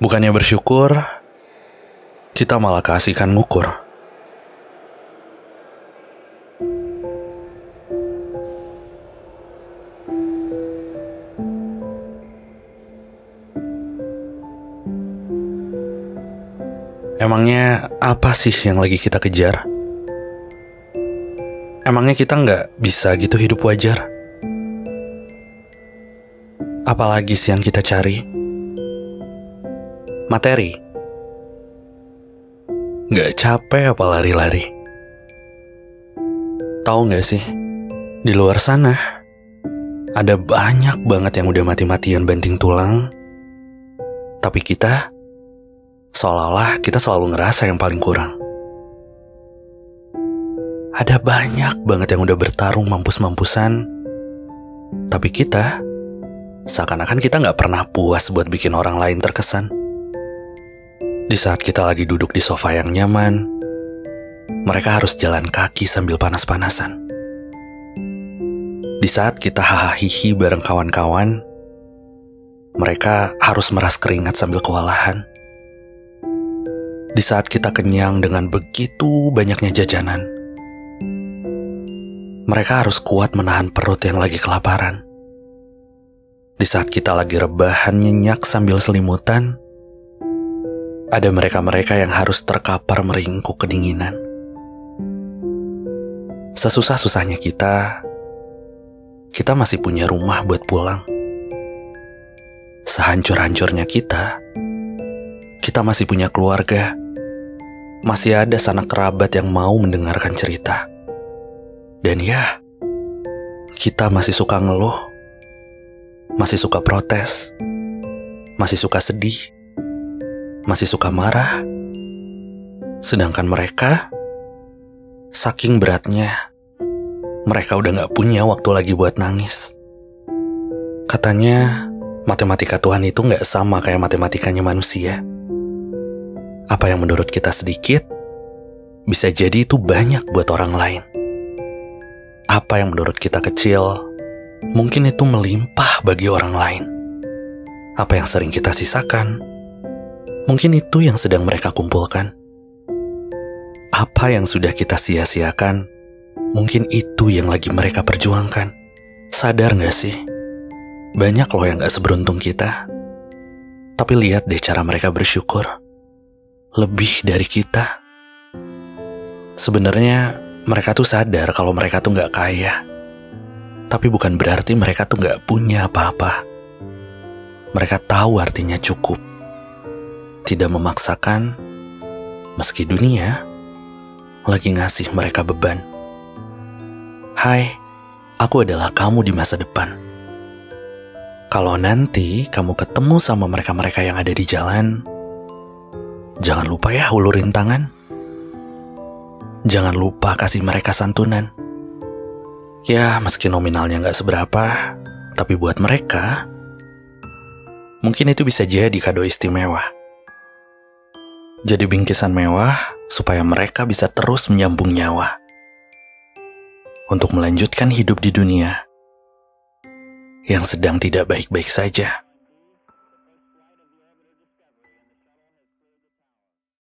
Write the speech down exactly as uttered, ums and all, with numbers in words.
Bukannya bersyukur, kita malah keasikan ngukur. Emangnya apa sih yang lagi kita kejar? Emangnya kita nggak bisa gitu hidup wajar? Apalagi sih yang kita cari? Materi. Gak capek apa lari-lari? Tahu gak sih, di luar sana ada banyak banget yang udah mati-matian banting tulang. Tapi kita, seolah-olah kita selalu ngerasa yang paling kurang. Ada banyak banget yang udah bertarung mampus-mampusan. Tapi kita, seakan-akan kita gak pernah puas buat bikin orang lain terkesan. Di saat kita lagi duduk di sofa yang nyaman, mereka harus jalan kaki sambil panas-panasan. Di saat kita hahaha bareng kawan-kawan, mereka harus meras keringat sambil kewalahan. Di saat kita kenyang dengan begitu banyaknya jajanan, mereka harus kuat menahan perut yang lagi kelaparan. Di saat kita lagi rebahan nyenyak sambil selimutan, ada mereka-mereka yang harus terkapar meringkuk kedinginan. Sesusah-susahnya kita, kita masih punya rumah buat pulang. Sehancur-hancurnya kita, kita masih punya keluarga. Masih ada sanak kerabat yang mau mendengarkan cerita. Dan ya, kita masih suka ngeluh, masih suka protes, masih suka sedih, masih suka marah. Sedangkan mereka, saking beratnya, mereka udah gak punya waktu lagi buat nangis. Katanya matematika Tuhan itu gak sama kayak matematikanya manusia. Apa yang menurut kita sedikit, bisa jadi itu banyak buat orang lain. Apa yang menurut kita kecil, mungkin itu melimpah bagi orang lain. Apa yang sering kita sisakan, mungkin itu yang sedang mereka kumpulkan. Apa yang sudah kita sia-siakan, mungkin itu yang lagi mereka perjuangkan. Sadar gak sih? Banyak loh yang gak seberuntung kita. Tapi lihat deh cara mereka bersyukur. Lebih dari kita. Sebenarnya mereka tuh sadar kalau mereka tuh gak kaya. Tapi bukan berarti mereka tuh gak punya apa-apa. Mereka tahu artinya cukup. Tidak memaksakan, meski dunia lagi ngasih mereka beban. Hai, aku adalah kamu di masa depan. Kalau nanti kamu ketemu sama mereka-mereka yang ada di jalan, jangan lupa ya ulurin tangan. Jangan lupa kasih mereka santunan. Ya, meski nominalnya gak seberapa, tapi buat mereka, mungkin itu bisa jadi kado istimewa. Jadi bingkisan mewah supaya mereka bisa terus menyambung nyawa untuk melanjutkan hidup di dunia yang sedang tidak baik-baik saja.